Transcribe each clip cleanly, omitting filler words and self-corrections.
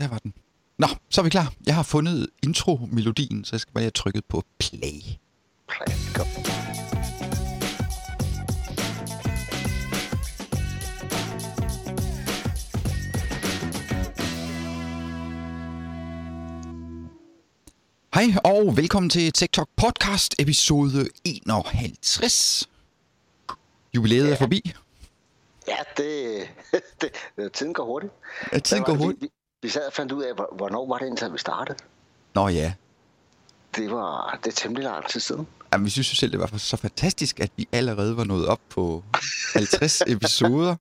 Der var den. Nå, så er vi klar. Jeg har fundet intro-melodien, så jeg skal bare have trykket på play. Go. Hej og velkommen til TikTok Podcast episode 51. Jubilæet er forbi. Ja, det tiden går hurtigt. Ja, tiden går hurtigt. Vi sad og fandt ud af, hvornår var det indtil vi startede. Nå ja. Det er temmelig lang tid siden. Jamen, vi synes jo selv, det var så fantastisk, at vi allerede var nået op på 50 episoder.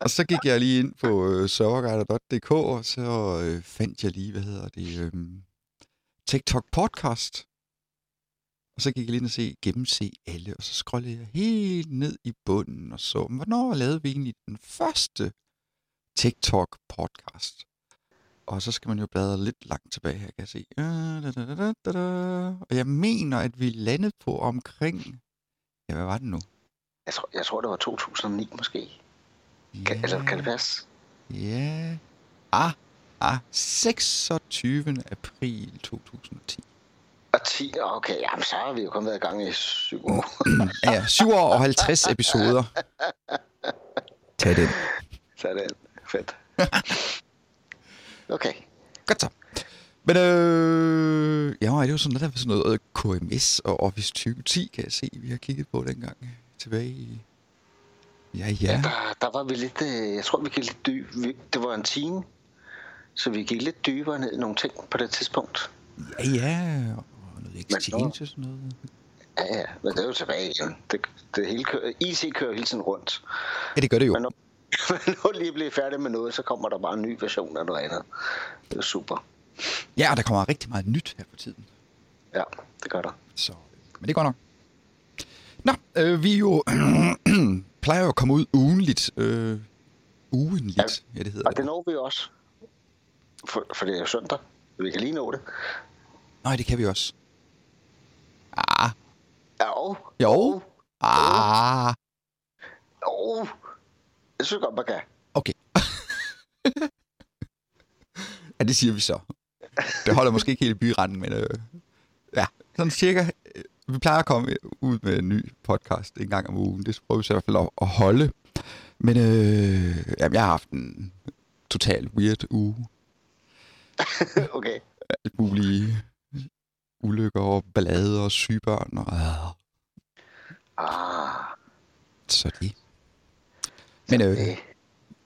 Og så gik jeg lige ind på serverguider.dk, og så fandt jeg lige, TikTok Podcast. Og så gik jeg lige ind og gennemse alle, og så scrollede jeg helt ned i bunden og så, hvornår lavede vi egentlig den første TikTok Podcast? Og så skal man jo bladre lidt langt tilbage her, kan jeg se. Og jeg mener, at vi landede på omkring... Ja, hvad var det nu? Jeg tror, det var 2009 måske. Ja. Kan det passe? Ja. 26. april 2010. Og 10, okay. Jamen, så har vi jo kun været i gang i 7 år. Ja, 7 år og 50 episoder. Tag den. Fedt. Okay. Godt så. Men det er jo sådan, der var sådan noget KMS og Office 2010, kan jeg se, vi har kigget på dengang tilbage i... Ja. Der var vi lidt... Jeg tror, vi gik lidt dybere. Det var en time, så vi gik lidt dybere ned i nogle ting på det tidspunkt. Ja. Og noget Exchange og sådan noget. Ja, men det er jo tilbage igen. Det hele IC kører hele tiden rundt. Ja, det gør det jo. Men når lige bliver færdig med noget, så kommer der bare en ny version af noget andet. Det er super. Ja, og der kommer rigtig meget nyt her på tiden. Ja, det gør der. Så, men det går nok. Nå, vi jo plejer jo at komme ud ugenligt. Ja, det hedder og det når vi også. For det er jo søndag. Vi kan lige nå det. Nej, det kan vi også. Jeg synes godt, man kan. Okay. Ja, det siger vi så. Det holder måske ikke hele byranden, men sådan cirka. Vi plejer at komme ud med en ny podcast en gang om ugen. Det prøver vi så i hvert fald at holde. Men jeg har haft en total weird uge. Okay. Alt mulige ulykker og ballader og sygebørn og... Så det... Men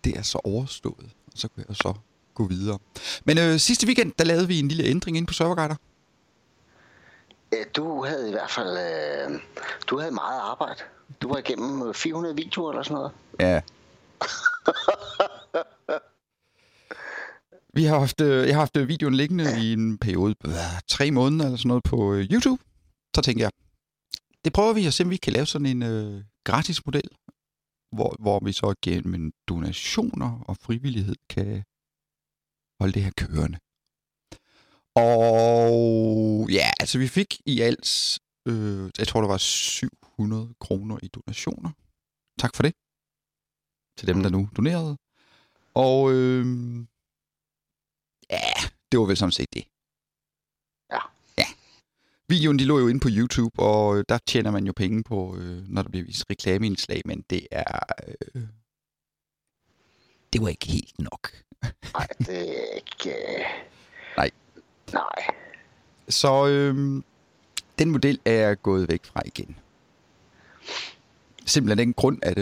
det er så overstået, og så kan jeg så gå videre. Men sidste weekend, der lavede vi en lille ændring inde på Serverguider. Du havde i hvert fald meget arbejde. Du var igennem 400 videoer eller sådan noget. Ja. Jeg har haft videoen liggende i en periode på 3 måneder eller sådan noget på YouTube. Så tænkte jeg, det prøver vi at se, om vi kan lave sådan en gratis model. Hvor vi så gennem donationer og frivillighed kan holde det her kørende. Og ja, altså vi fik i alt, jeg tror der var 700 kroner i donationer. Tak for det. Til dem, der nu donerede. Og det var vel sådan set det. Ja. Videoen, de lå jo inde på YouTube, og der tjener man jo penge på, når der bliver vist reklameindslag, men det er... det var ikke helt nok. Nej, det er ikke... Nej. Så den model er gået væk fra igen. Simpelthen den grund, at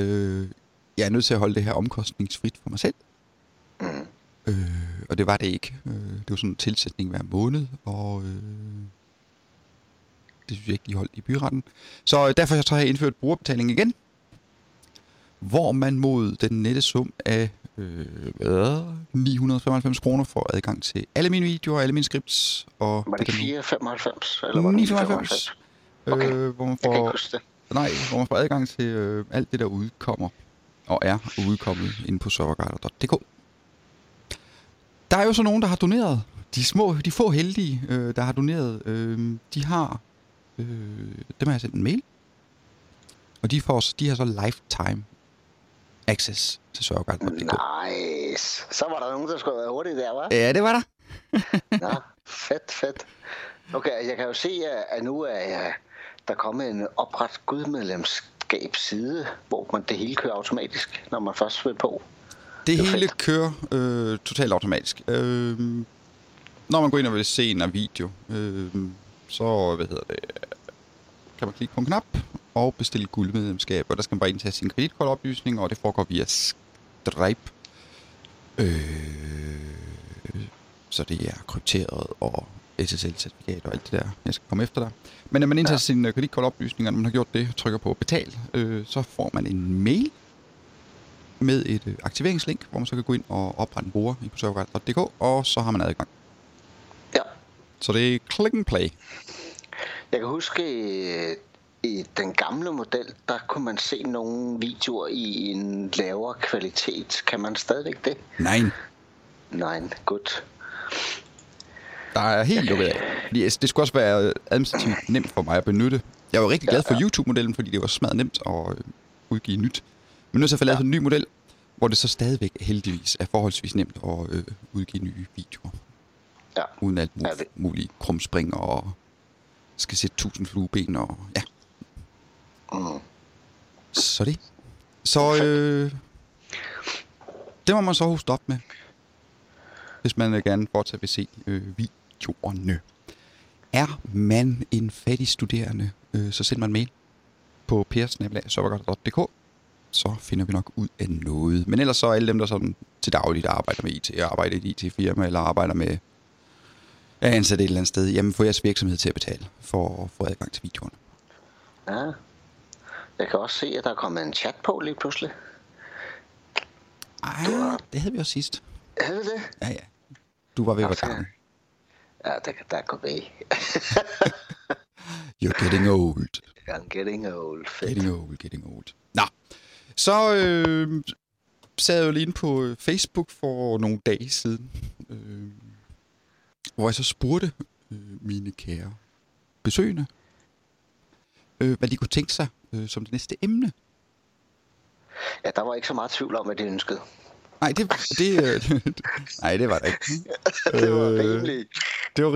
jeg er nødt til at holde det her omkostningsfrit for mig selv. Mm. Og det var det ikke. Det var sådan en tilsætning hver måned, og... det synes jeg ikke, de holdt i byretten. Så derfor har jeg indført brugerbetaling igen, hvor man mod den nette sum af 995 kroner får adgang til alle mine videoer, alle mine scripts. Og var det 495? Eller var det 995? Okay, jeg kan ikke huske det. Nej, hvor man får adgang til alt det, der udkommer og er udkommet inde på serverguider.dk. Der er jo så nogen, der har doneret. De få heldige, der har doneret, dem har jeg sendt en mail. Og de har så lifetime access til serverguiden.dk. Nej, Yes. Så var der nogen, der skulle være hurtigt der, hva'? Ja, det var der. Nå, fedt. Okay, jeg kan jo se, at nu er der kommet en opret gudmedlemskabsside, hvor man det hele kører automatisk, når man først vil på. Det hele kører totalt automatisk. Når man går ind og vil se en video, så kan man klikke på en knap og bestille guldmedlemskab, og der skal man bare indtaste sin kreditkortoplysning, og det foregår via Stripe. Så det er krypteret og SSL-certifikat og alt det der. Jeg skal komme efter dig. Men når man indtager sine kreditkortoplysninger, når man har gjort det, trykker på betal, så får man en mail med et aktiveringslink, hvor man så kan gå ind og oprette en bruger på serverguider.dk, og så har man adgang. Ja. Så det er click and play. Jeg kan huske, i den gamle model, der kunne man se nogle videoer i en lavere kvalitet. Kan man stadigvæk det? Nej, godt. Der er helt lukket af. Det skulle også være administrativt nemt for mig at benytte. Jeg var rigtig glad for YouTube-modellen, fordi det var smadret nemt at udgive nyt. Men nu er jeg så lavet en ny model, hvor det så stadigvæk heldigvis er forholdsvis nemt at udgive nye videoer. Ja. Uden alt mulige krumspring og skal sætte 1000 flueben og Så det. Så det må man så hoste op med, hvis man gerne fortsat vil se videoerne. Er man en fattig studerende, så send mig en mail på per@serverguider.dk, så finder vi nok ud af noget. Men ellers så alle dem, der sådan til dagligt arbejder med IT, arbejder i et IT-firma, eller arbejder med at ansætte et eller andet sted, jamen få jeres virksomhed til at betale for at få adgang til videoerne. Ja, jeg kan også se, at der er kommet en chat på lige pludselig. Ej, det havde vi også sidst. Havde vi det? Ja. Du var ved at være gammel. Ja, der går bag. You're getting old. I'm getting old. Fedt. Getting old. Nå, så sad jeg jo lige inde på Facebook for nogle dage siden, hvor jeg så spurgte mine kære besøgende, hvad de kunne tænke sig som det næste emne. Ja, der var ikke så meget tvivl om, hvad de ønskede. Nej, det var det ikke. Det var rimeligt. Det var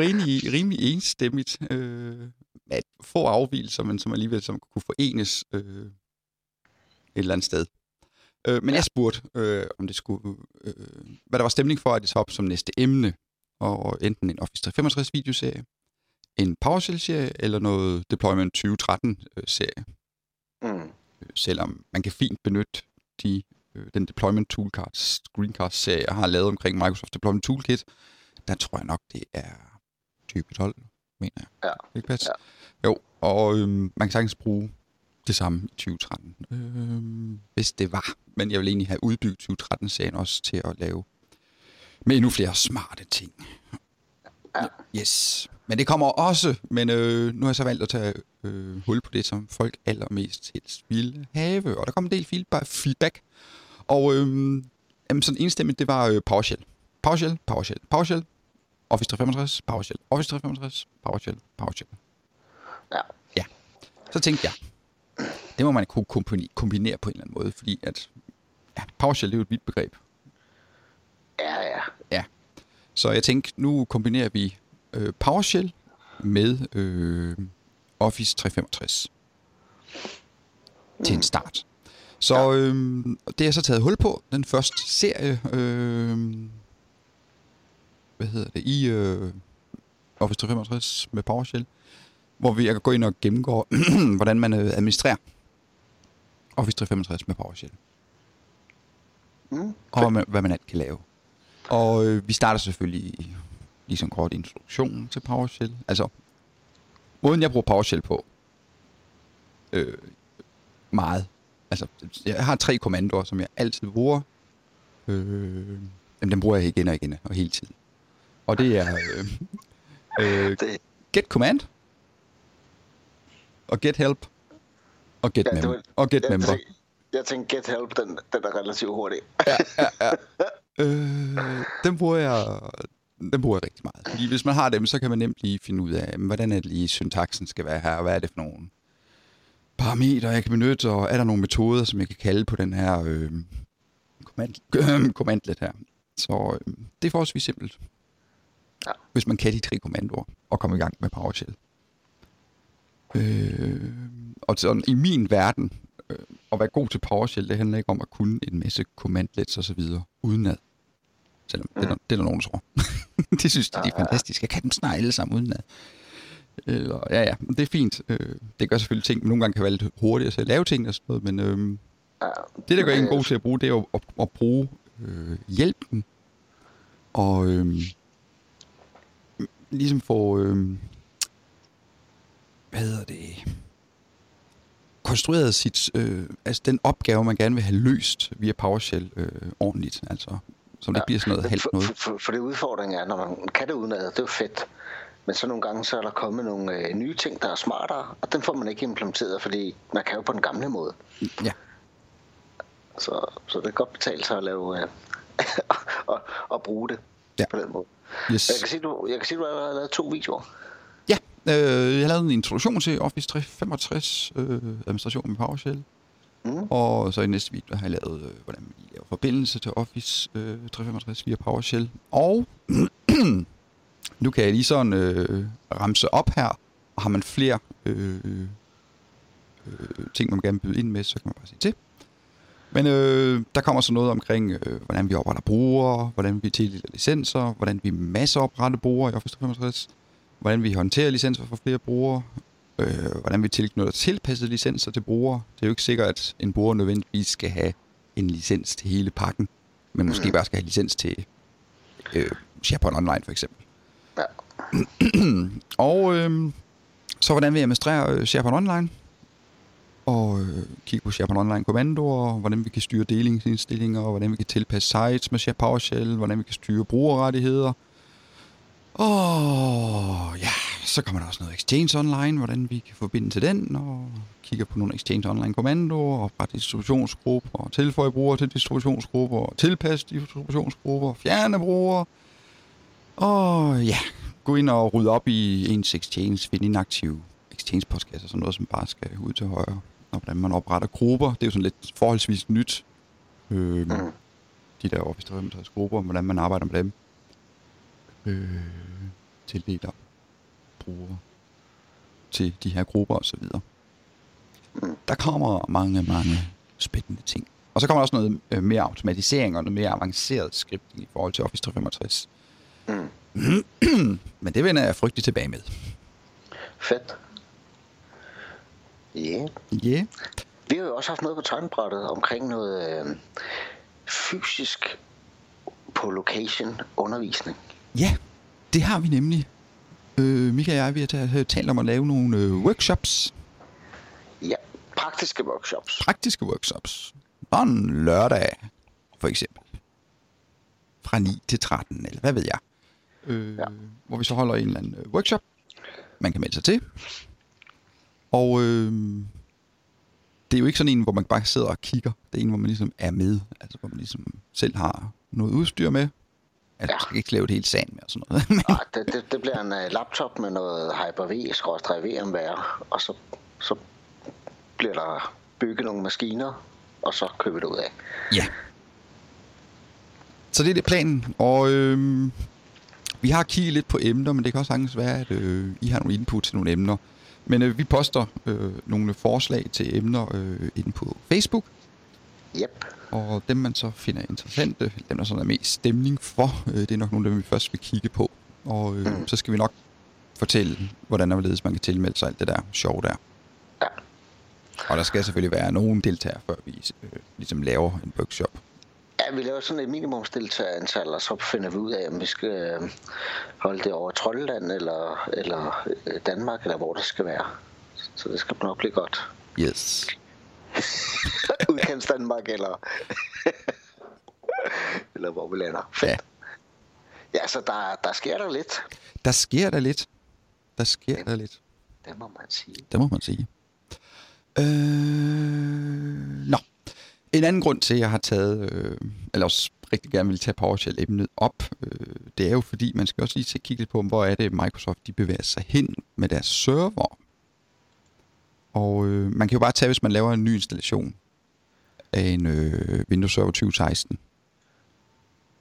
rimelig enstemmigt. Få afvigelser, men som alligevel kunne forenes et eller andet sted. Men jeg spurgte, om det skulle, hvad der var stemning for, at det så op som næste emne. Og enten en Office 365 videoserie, en PowerShell-serie, eller noget Deployment 2013-serie. Selvom man kan fint benytte den Deployment Toolkit, Screencast-serie, jeg har lavet omkring Microsoft Deployment Toolkit, der tror jeg nok, det er type 12, mener jeg. Ja. Ikke passe? Ja. Jo, og man kan sagtens bruge det samme i 2013, hvis det var. Men jeg vil egentlig have udbygget 2013-serien også til at lave med endnu flere smarte ting. Ja. Yes. Men det kommer også, men nu har jeg så valgt at tage hul på det, som folk allermest helst ville have. Og der kom en del feedback. Og sådan enstemmigt, det var PowerShell. Office 365, PowerShell. Office 365, PowerShell. Ja. Så tænkte jeg, det må man kunne kombinere på en eller anden måde, fordi at PowerShell, det er jo et vidt begreb. Ja. Så jeg tænkte, nu kombinerer vi PowerShell med Office 365 til en start. Så det er så taget hul på, den første serie, i Office 365 med PowerShell, hvor vi kan gå ind og gennemgå, hvordan man administrerer Office 365 med PowerShell. Og hvad man alt kan lave. Og vi starter selvfølgelig ligesom kort introduktionen til PowerShell. Altså, måden jeg bruger PowerShell på, meget. Altså, jeg har 3 kommandoer, som jeg altid bruger. Dem bruger jeg igen og hele tiden. Og det er get command, og get help, og get member. Jeg tænkte, get help, den er relativt hurtig. Ja. Den bruger jeg rigtig meget. Fordi hvis man har dem, så kan man nemt lige finde ud af, hvordan er det lige syntaksen skal være her, og hvad er det for nogle parametre, jeg kan benytte, og er der nogle metoder, som jeg kan kalde på den her kommandlet her. Så det er forholdsvis simpelt, ja, hvis man kan de tre kommandoer og komme i gang med PowerShell. Og sådan i min verden, at være god til PowerShell, det handler ikke om at kunne en masse commandlets og så videre udenad. Selvom det er der nogen, der tror. Det synes de, det er fantastisk. Jeg kan dem snart alle sammen udenad. Eller, ja, det er fint. Det gør selvfølgelig ting, men nogle gange kan være lidt hurtigt at lave ting og sådan noget, men det, der gør en god til at bruge, det er jo at bruge hjælpen og ligesom få hvad hedder det, konstrueret sit, altså den opgave, man gerne vil have løst via PowerShell ordentligt, altså som det bliver sådan noget halvt noget. For det udfordring er, når man kan det udenad, det er jo fedt. Men så nogle gange, så er der kommet nogle nye ting, der er smartere, og den får man ikke implementeret, fordi man kan jo på den gamle måde. Ja. Så det kan godt betale sig at lave og bruge det på den måde. Yes. Jeg kan sige, du har lavet 2 videoer. Ja, jeg har lavet en introduktion til Office 365 administration med PowerShell. Og så i næste video har jeg lavet, hvordan man laver forbindelse til Office 365 via PowerShell. Og nu kan jeg lige sådan ramse op her, og har man flere ting, man gerne vil byde ind med, så kan man bare sige til. Men der kommer så noget omkring, hvordan vi opretter brugere, hvordan vi tildeler licenser, hvordan vi masseopretter brugere i Office 365, hvordan vi håndterer licenser for flere brugere, hvordan vi tilknytter tilpassede licenser til brugere. Det er jo ikke sikkert, at en bruger nødvendigvis skal have en licens til hele pakken, men måske bare skal have licens til SharePoint Online for eksempel. Ja. Og så hvordan vi administrerer SharePoint Online og kigge på SharePoint Online kommandoer, hvordan vi kan styre delingsindstillinger, hvordan vi kan tilpasse sites med PowerShell, hvordan vi kan styre brugerrettigheder. Og ja, så kommer der også noget Exchange Online, hvordan vi kan forbinde til den, og kigger på nogle Exchange Online kommandoer, oprette distributionsgrupper, og tilføje brugere til distributionsgrupper, og tilpasse distributionsgrupper, fjerne brugere. Og ja, gå ind og rydde op i ens Exchange, finde inaktive Exchange-postkasser, sådan noget, som bare skal ud til højre. Og hvordan man opretter grupper, det er jo sådan lidt forholdsvis nyt, de der Office 365 grupper, hvordan man arbejder med dem. Tildeler brugere til de her grupper og så videre. Der kommer mange, mange spændende ting. Og så kommer der også noget mere automatisering og noget mere avanceret scripting i forhold til Office 365. Men det vender jeg frygtelig tilbage med. Fedt. Yeah. Vi har jo også haft noget på tegnbrættet omkring noget fysisk på location undervisning. Ja, det har vi nemlig. Michael og jeg, vi har talt om at lave nogle workshops. Ja, praktiske workshops. Og en lørdag, for eksempel. Fra 9 til 13, eller hvad ved jeg. Hvor vi så holder en eller anden workshop, man kan melde sig til. Og det er jo ikke sådan en, hvor man bare sidder og kigger. Det er en, hvor man ligesom er med. Altså, hvor man ligesom selv har noget udstyr med. Altså, man skal ikke lave det hele sand med og sådan noget. Men det bliver en laptop med noget Hyper-V, VMware, og så bliver der bygget nogle maskiner, og så køber det ud af. Ja. Så det er det planen, og vi har kigget lidt på emner, men det kan også sagtens være, at I har nogle input til nogle emner. Men vi poster nogle forslag til emner inde på Facebook. Yep. Og dem, man så finder interessante, dem, der sådan er mest stemning for, det er nok nogle, der vi først vil kigge på. Og så skal vi nok fortælle, hvordan og hvorledes man kan tilmelde sig alt det der sjov der. Ja. Og der skal selvfølgelig være nogle deltagere, før vi ligesom laver en workshop. Ja, vi laver sådan et minimumsdeltagerantal, og så finder vi ud af, om vi skal holde det over Trolland, eller Danmark, eller hvor det skal være. Så det skal nok blive godt. Yes. Udkants Danmark, eller hvor vi lander. Ja. Ja, så der sker der lidt. Der sker der lidt. Det må man sige. Nå. En anden grund til, at jeg har taget, eller også rigtig gerne vil tage PowerShell-emnet op, det er jo fordi, man skal også lige kigge lidt på, hvor er det Microsoft, de bevæger sig hen med deres server. Og man kan jo bare tage, hvis man laver en ny installation af en Windows Server 2016,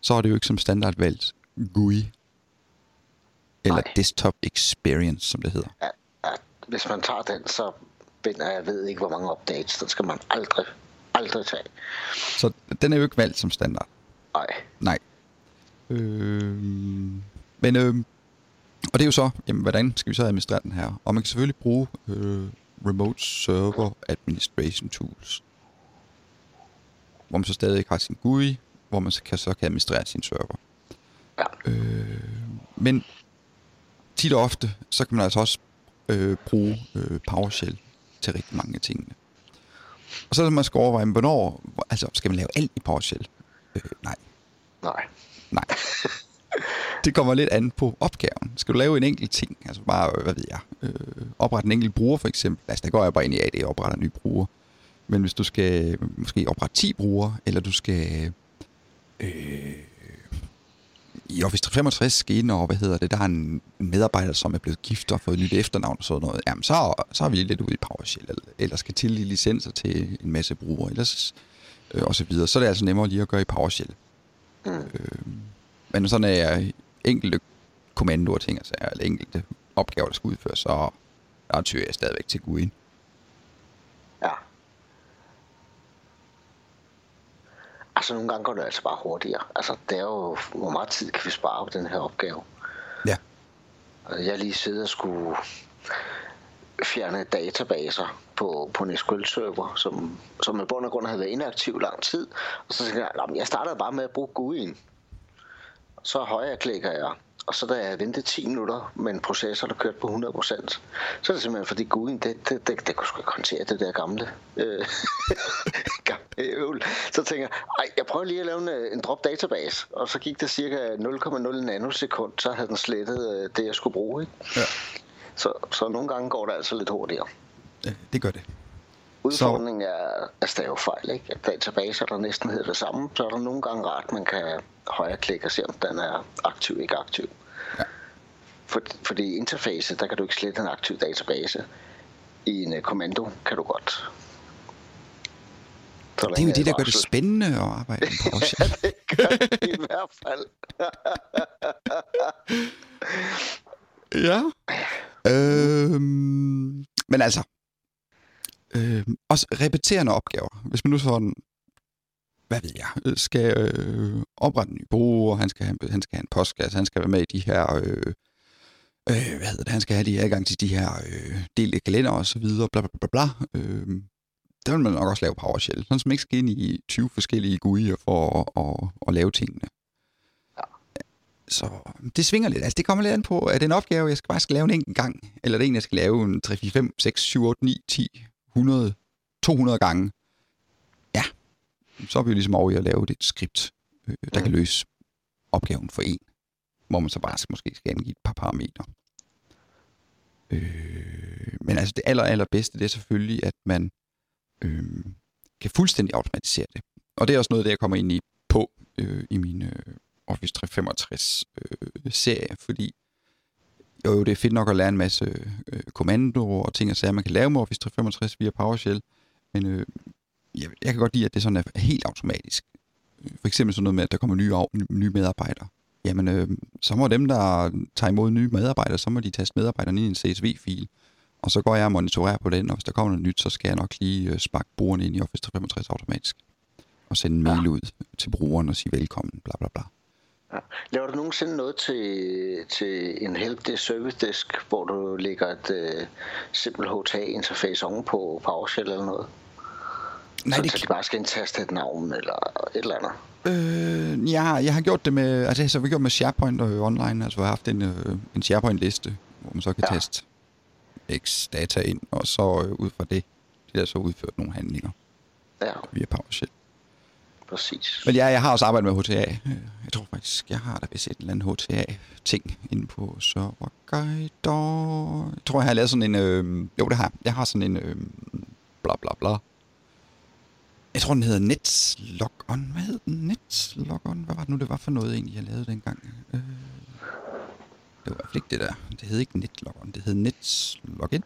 så har det jo ikke som standard valgt GUI eller Desktop Experience, som det hedder. Ja, hvis man tager den, så binder jeg ved ikke, hvor mange updates. Den skal man aldrig tage. Så den er jo ikke valgt som standard. Nej. Og det er jo så, jamen, hvordan skal vi så administrere den her? Og man kan selvfølgelig bruge Remote Server Administration Tools, hvor man så stadig har sin GUI, hvor man så kan administrere sin server. Ja. Men tit og ofte, så kan man altså også bruge PowerShell til rigtig mange af tingene. Og så man skal overveje, hvornår, altså skal man lave alt i PowerShell? Nej. Det kommer lidt an på opgaven. Skal du lave en enkelt ting, altså bare, hvad ved jeg, oprette en enkelt bruger for eksempel, altså der går jeg bare ind i AD og opretter en ny bruger, men hvis du skal måske oprette 10 brugere, eller du skal i Office 365 skal ind over, der er en medarbejder, som er blevet gift og fået nyt efternavn og sådan noget, jamen så er vi lidt ude i PowerShell, eller skal tildele licenser til en masse brugere, ellers, og så videre. Så er det altså nemmere lige at gøre i PowerShell. Men sådan er enkelte kommandoer og ting, altså, eller enkelte opgaver, der skal udføres, så der tyrer jeg stadigvæk til GUI'en. Ja. Altså nogle gange går det altså bare hurtigere. Altså det er jo, hvor meget tid kan vi spare på den her opgave? Ja. Altså, jeg lige sidder og skulle fjerne databaser på en SQL server, som i bund og grund havde været inaktiv lang tid. Og så tænkte jeg startede bare med at bruge GUI'en. Så højreklikker jeg, og så da jeg ventede 10 minutter med en processor, der kørte på 100%, så er det simpelthen fordi GUI'en, det kunne sgu ikke håndtere det der gamle øvel. Så tænker jeg, jeg prøver lige at lave en drop database, og så gik det cirka 0,0 nanosekund, så havde den slettet det, jeg skulle bruge. Ikke? Ja. Så nogle gange går det altså lidt hurtigere. Ja, det gør det. Udfordringen er stavefejl, ikke? At databaser, der næsten hedder det samme, så er der nogle gange ret, man kan højreklikke og se, om den er aktiv eller ikke aktiv. Ja. Fordi i interface, der kan du ikke slette en aktiv database. I en kommando kan du godt. Så det er jo det, der gør det spændende at arbejde med PowerShell. Ja, det gør det i hvert fald. Ja. Men altså, også repeterende opgaver. Hvis man nu sådan, hvad ved jeg, skal oprette en ny bruger, han skal have en postkasse, han skal være med i de her, han skal have de adgang til de her delte kalender og så videre, bla bla bla bla. Der vil man nok også lave PowerShell, sådan som ikke skal ind i 20 forskellige GUI'er for at lave tingene. Så det svinger lidt. Altså det kommer lidt an på, at en opgave, jeg skal bare skal lave en enkelt gang, eller det er en, jeg skal lave en 3, 4, 5, 6, 7, 8, 9, 10, 100, 200 gange. Ja, så er vi jo ligesom over i at lave et skript, der kan løse opgaven for en, hvor man så bare måske skal angive et par parametre. Men altså det allerbedste, det er selvfølgelig, at man kan fuldstændig automatisere det. Og det er også noget, der jeg kommer ind i på i min Office 365 serie, fordi jo, det er fedt nok at lære en masse kommandoer og ting og sager, man kan lave med Office 365 via PowerShell, men jeg kan godt lide, at det sådan er helt automatisk. For eksempel sådan noget med, at der kommer nye medarbejdere. Jamen, så må dem, der tager imod nye medarbejdere, så må de taste medarbejderne i en CSV-fil, og så går jeg og monitorerer på den, og hvis der kommer noget nyt, så skal jeg nok lige sparke brugerne ind i Office 365 automatisk, og sende en mail ud til brugeren og sige velkommen, bla bla bla. Ja. Laver du nogensinde noget til en helpdesk servicedisk, hvor du lægger et simpelt HTA-interface oven på PowerShell eller noget? Nej, så de bare skal indtaste et navn eller et eller andet? Jeg har gjort det med, altså så har vi gjort med SharePoint Online, altså jeg har haft en SharePoint-liste, hvor man så kan taste X data ind, og så ud fra det, de der så udført nogle handlinger via PowerShell. Præcis. Men jeg har også arbejdet med HTA. Jeg tror faktisk, jeg har da vist et eller andet HTA-ting inde på Serverguider. Jeg tror, jeg har lavet sådan en... det har jeg. Jeg har sådan en... bla bla bla. Jeg tror, den hedder NetLogon. Hvad hed den? NetLogon? Hvad var det nu, det var for noget egentlig, jeg lavede dengang? Det var i hvert fald ikke det der. Det hed ikke NetLogon. Det hed NetLogin.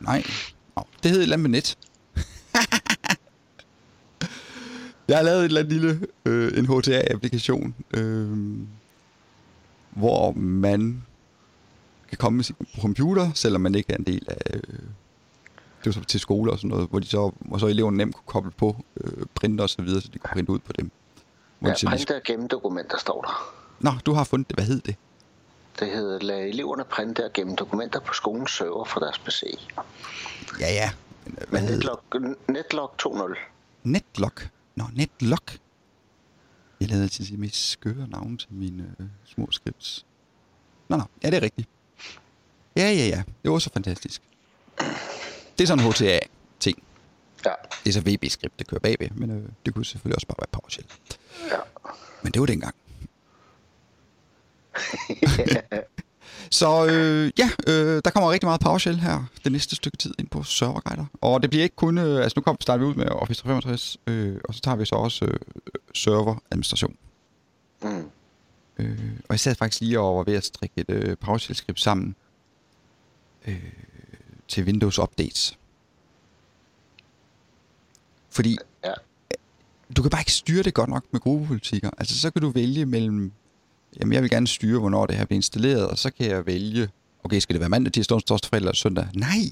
Nej. Det hed et eller andet med net. Jeg har lavet et eller andet lille en HTA-applikation, hvor man kan komme med sin computer, selvom man ikke er en del af... det var så til skole og sådan noget, hvor de så, og så eleverne nemt kunne koble på printer og så videre, så de kunne printe ud på dem. Hvor ja, de printer og gemme dokumenter, står der. Nå, du har fundet det. Hvad hed det? Det hedder, lad eleverne printe og gemme dokumenter på skolens server fra deres PC. Ja, ja. Hvad Netlog 2.0. Netlog? Nå, Netlog. Jeg lavede altid de mest skøre navne til mine små scripts. Nå, ja, det er rigtigt. Ja. Det var så fantastisk. Det er sådan en HTA-ting. Ja. Det er så VB Script, der kører bagved, men det kunne selvfølgelig også bare være PowerShell. Ja. Men det var dengang. Så der kommer rigtig meget PowerShell her det næste stykke tid ind på Serverguider. Og det bliver ikke kun, nu starter vi ud med Office 365, og så tager vi så også serveradministration. Mm. Og jeg sad faktisk lige og var ved at strikke et PowerShell-skript sammen til Windows Updates. Fordi du kan bare ikke styre det godt nok med gruppepolitikker. Altså så kan du vælge mellem, jamen jeg vil gerne styre, hvornår det her bliver installeret, og så kan jeg vælge, okay, skal det være mandag, tirsdag, torsdag, fredag eller søndag? Nej,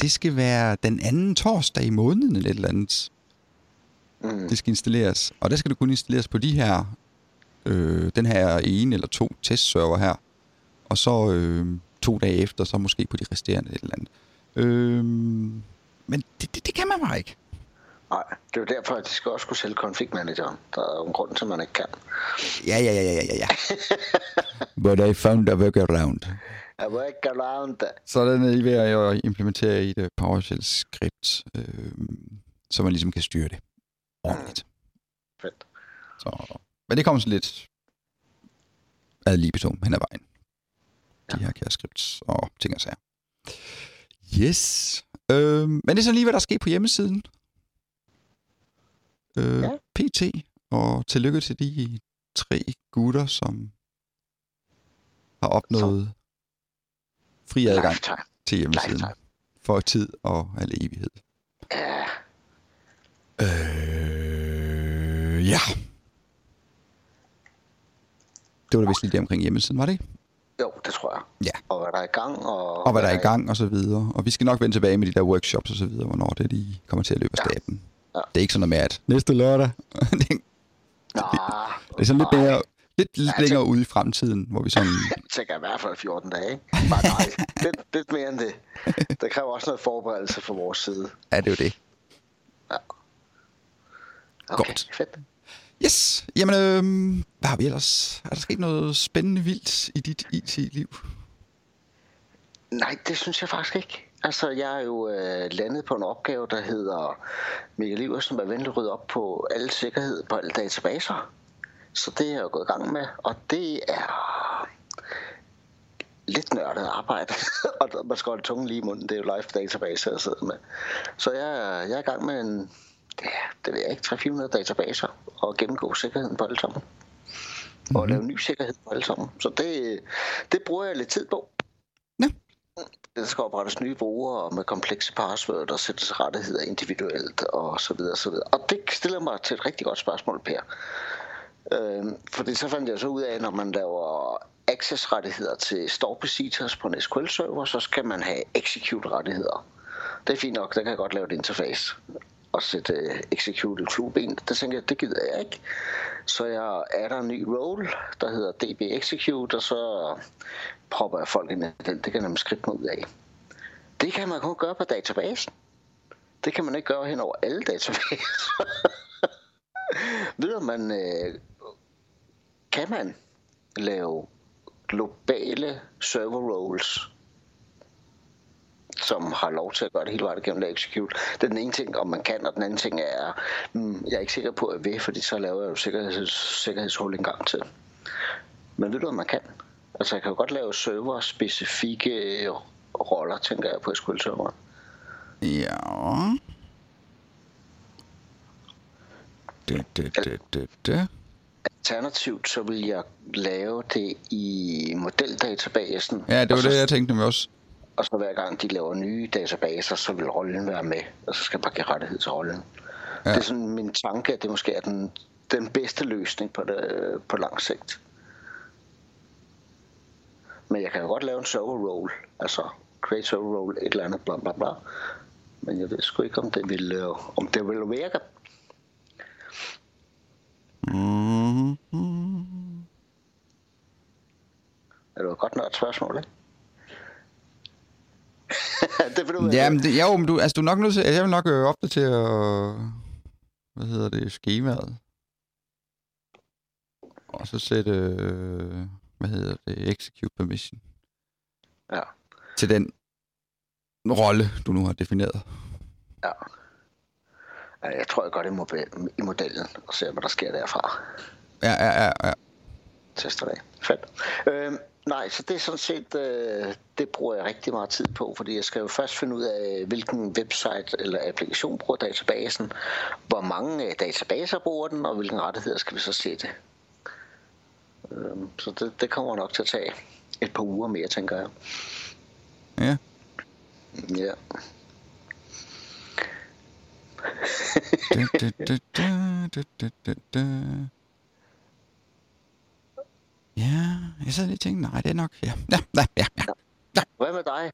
det skal være den anden torsdag i måneden eller et eller andet. Mm. Det skal installeres, og det skal du kun installeres på de her, den her ene eller to testserver her, og så 2 dage efter, så måske på de resterende et eller andet. Men det kan man bare ikke. Nej, det er jo derfor, at de skal også kunne sælge konfigmanageren. Der er jo en grund til, man ikke kan. Ja. But I found a workaround. A workaround. Så den er lige ved at implementere i et PowerShell-skript, så man ligesom kan styre det ordentligt. Fedt. Så, men det kommer sådan lidt ad libitum hen ad vejen. De her kære scripts og ting og sager. Yes. Men det er så lige, hvad der sker på hjemmesiden. PT. Og tillykke til de 3 gutter, som har opnået fri adgang til hjemmesiden. Lifetime. For tid og al evighed. Det var da vist lige det omkring hjemmesiden, var det ikke? Jo, det tror jeg. Ja. Og hvad der er i gang. Og hvad der er i gang, og så videre. Og vi skal nok vende tilbage med de der workshops og så videre, hvornår det de kommer til at løbe af staben. Ja. Det er ikke sådan noget med, at næste lørdag. Det er sådan lidt mere, længere ude i fremtiden, hvor vi sådan... Jeg tænker i hvert fald 14 dage. Bare nej. Lidt mere end det. Det kræver også noget forberedelse fra vores side. Ja, det er jo det. Ja. Okay, godt. Fedt. Yes, jamen, hvad har vi ellers? Er der sket noget spændende vildt i dit IT-liv? Nej, det synes jeg faktisk ikke. Altså, jeg er jo landet på en opgave, der hedder Michael Iversen, der er venlig rydde op på al sikkerhed på alle databaser. Så det er jeg jo gået i gang med, og det er lidt nørdet arbejde. Og man skal holde tungen lige i munden, det er jo live databaser, jeg sidder med. Så jeg er i gang med en... Ja, det ved jeg ikke. 300-400 databaser og gennemgå sikkerheden på alle sammen. Mm-hmm. Og lave ny sikkerhed på alle sammen. Så det bruger jeg lidt tid på. Ja. Der skal oprettes nye brugere med komplekse password og sættes rettigheder individuelt og så videre, så videre. Og det stiller mig til et rigtig godt spørgsmål, Per. Fordi så fandt jeg så ud af, når man laver access-rettigheder til store visitors på en SQL-server, så skal man have execute-rettigheder. Det er fint nok, der kan jeg godt lave et interface. Og sætte execute flueben. Der tænker jeg, det gider jeg ikke. Så jeg er der en ny role, der hedder DB Execute, og så propper jeg folk ind i den. Det kan man skrive mig ud af. Det kan man kun gøre på databasen. Det kan man ikke gøre hen over alle databaser. Ved man, kan man lave globale server roles, som har lov til at gøre det hele vejen gennem execute. Det er den ene ting, om man kan, og den anden ting er, jeg er ikke sikker på, at jeg vil, fordi så laver jeg jo sikkerhedshul en gang til. Men ved du, om man kan? Altså, jeg kan jo godt lave server-specifikke roller, tænker jeg, på SQL-serveren. Ja. Alternativt, så vil jeg lave det i modeldatabasen. Ja, det var det, jeg tænkte med også. Og så hver gang de laver nye databaser, så vil rollen være med, og så skal man give rettighed til rollen. Ja. Det er sådan min tanke, at det måske er den bedste løsning på lang sigt. Men jeg kan jo godt lave en server role, altså create server role, et eller andet, bla bla bla. Men jeg ved sgu ikke, om det vil virke. Mm-hmm. Det var godt nok et spørgsmål, ikke? Det vil du. Jamen, du er nok nødt til, jeg vil nok opdatere, skemaet. Og så sætte, execute permission. Ja. Til den rolle, du nu har defineret. Ja. Jeg tror jeg godt i modellen, og ser, hvad der sker derfra. Ja. Tester det. Fedt. Nej, så det er sådan set, det bruger jeg rigtig meget tid på, fordi jeg skal jo først finde ud af, hvilken website eller applikation bruger databasen, hvor mange databaser bruger den, og hvilke rettigheder skal vi så sætte. Så det kommer nok til at tage et par uger mere, tænker jeg. Ja. Ja. Ja, jeg sad lige og tænkte, nej, det er nok. Ja. Hvad med dig?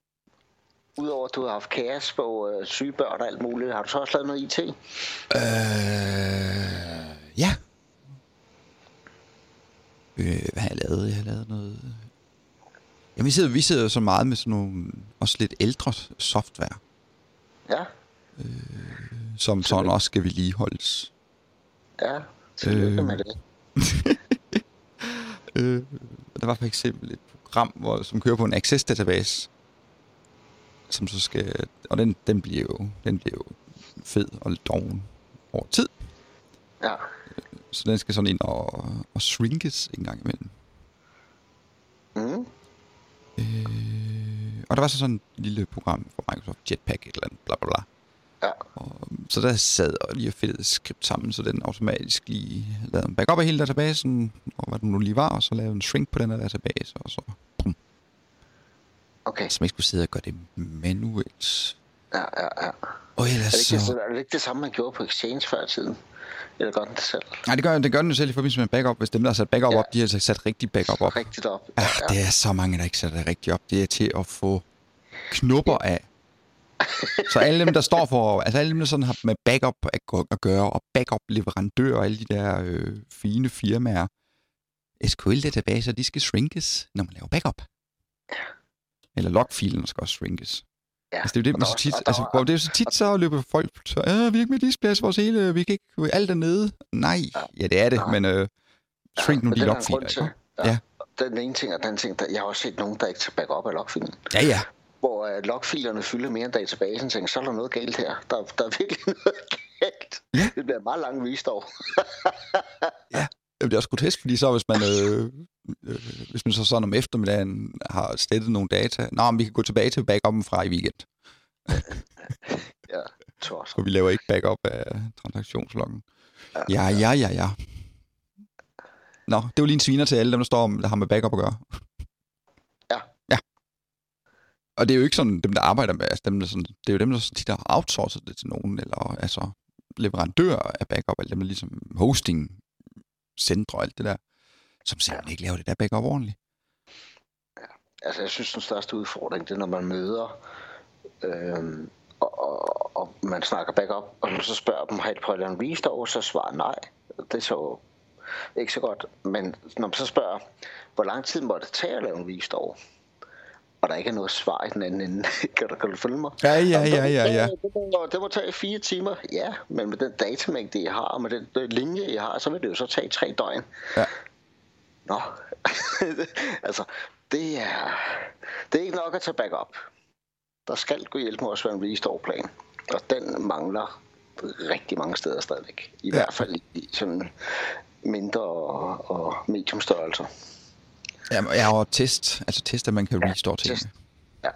Udover at du har haft kaos på syge børn og alt muligt, har du så også lavet noget IT? Ja. Hvad har jeg lavet? Jeg har lavet noget... Jamen, vi sidder jo så meget med sådan nogle også lidt ældre software. Ja. Som sådan også skal vedligeholdes. Ja, tillykke med det. Der var for eksempel et program, som kører på en Access database, som så skal, og den bliver jo fed og lidt doven over tid. Ja. Så den skal sådan ind og shrinkes en gang imellem. Mm. Og der var så sådan et lille program for Microsoft Jetpack et eller andet, bla bla bla. Ja. Og så der sad og lige fedtede skript sammen, så den automatisk lige lavede en backup af hele databasen, og hvad den nu lige var, og så lavede en shrink på den her database, og så bum. Okay. Så man ikke skulle sidde og gøre det manuelt. Ja. Og ellers er det ikke det samme, man gjorde på Exchange før i tiden? Eller gør den det selv? Nej, det gør den jo selv i forbindelse med backup. Hvis dem, der har sat backup op, de har sat rigtig backup op. Rigtigt op. Ja, ja. Det er så mange, der ikke sætter det rigtigt op. Det er til at få knupper af. Så alle dem, der står for, altså alle dem, der sådan har med backup at gøre, og backup-leverandører og alle de der fine firmaer, SQL-databaser, de skal shrinkes, når man laver backup. Eller logfilen skal også shrinkes. Ja, altså det er jo det, man så tit, så løber folk, så vi er ikke med displays, vores hele, vi kan ikke, alt er nede. Nej, ja det er det, men shrink nu de logfiler, ikke? Ja. Den ene ting, og den ting, jeg har også set nogen, der ikke tager backup af logfilen. Ja. Hvor logfilerne fylder mere end databasen, tænker, så er der noget galt her. Der er virkelig noget galt. Ja. Det bliver meget langt vist over. Ja, det er også grotesk, fordi så hvis man så sådan om eftermiddagen har slettet nogle data, nå, men vi kan gå tilbage til backuppen fra i weekend. Ja, tors. Og vi laver ikke backup af transaktionsloggen. Ja. Nå, det var lige en sviner til alle dem, der står om, der har med backup at gøre. Og det er jo ikke sådan, dem der arbejder med, altså dem der sådan, det er jo dem der sådan, de der outsourcer det til nogen, eller altså leverandører af backup, eller dem der ligesom hosting centre og alt det der, som simpelthen ikke laver det der backup ordentligt. Ja, altså jeg synes den største udfordring, det er når man møder, og man snakker backup, og så spørger dem, har I prøvet at lave en restore, så svarer nej, det er så ikke så godt, men når man så spørger, hvor lang tid må det tage at lave en restore, og der ikke er noget svar i den anden ende. Kan du følge mig? Ja. Det må tage 4 timer. Ja, men med den datamængde, I har, og med den linje, I har, så vil det jo så tage 3 døgn. Ja. Nå. Altså, det er ikke nok at tage backup. Der skal gå hjælp med også være en restore-plan. Og den mangler rigtig mange steder stadigvæk. I hvert fald i sådan mindre og medium størrelser. Ja, og test, at man kan restore ting. Ja.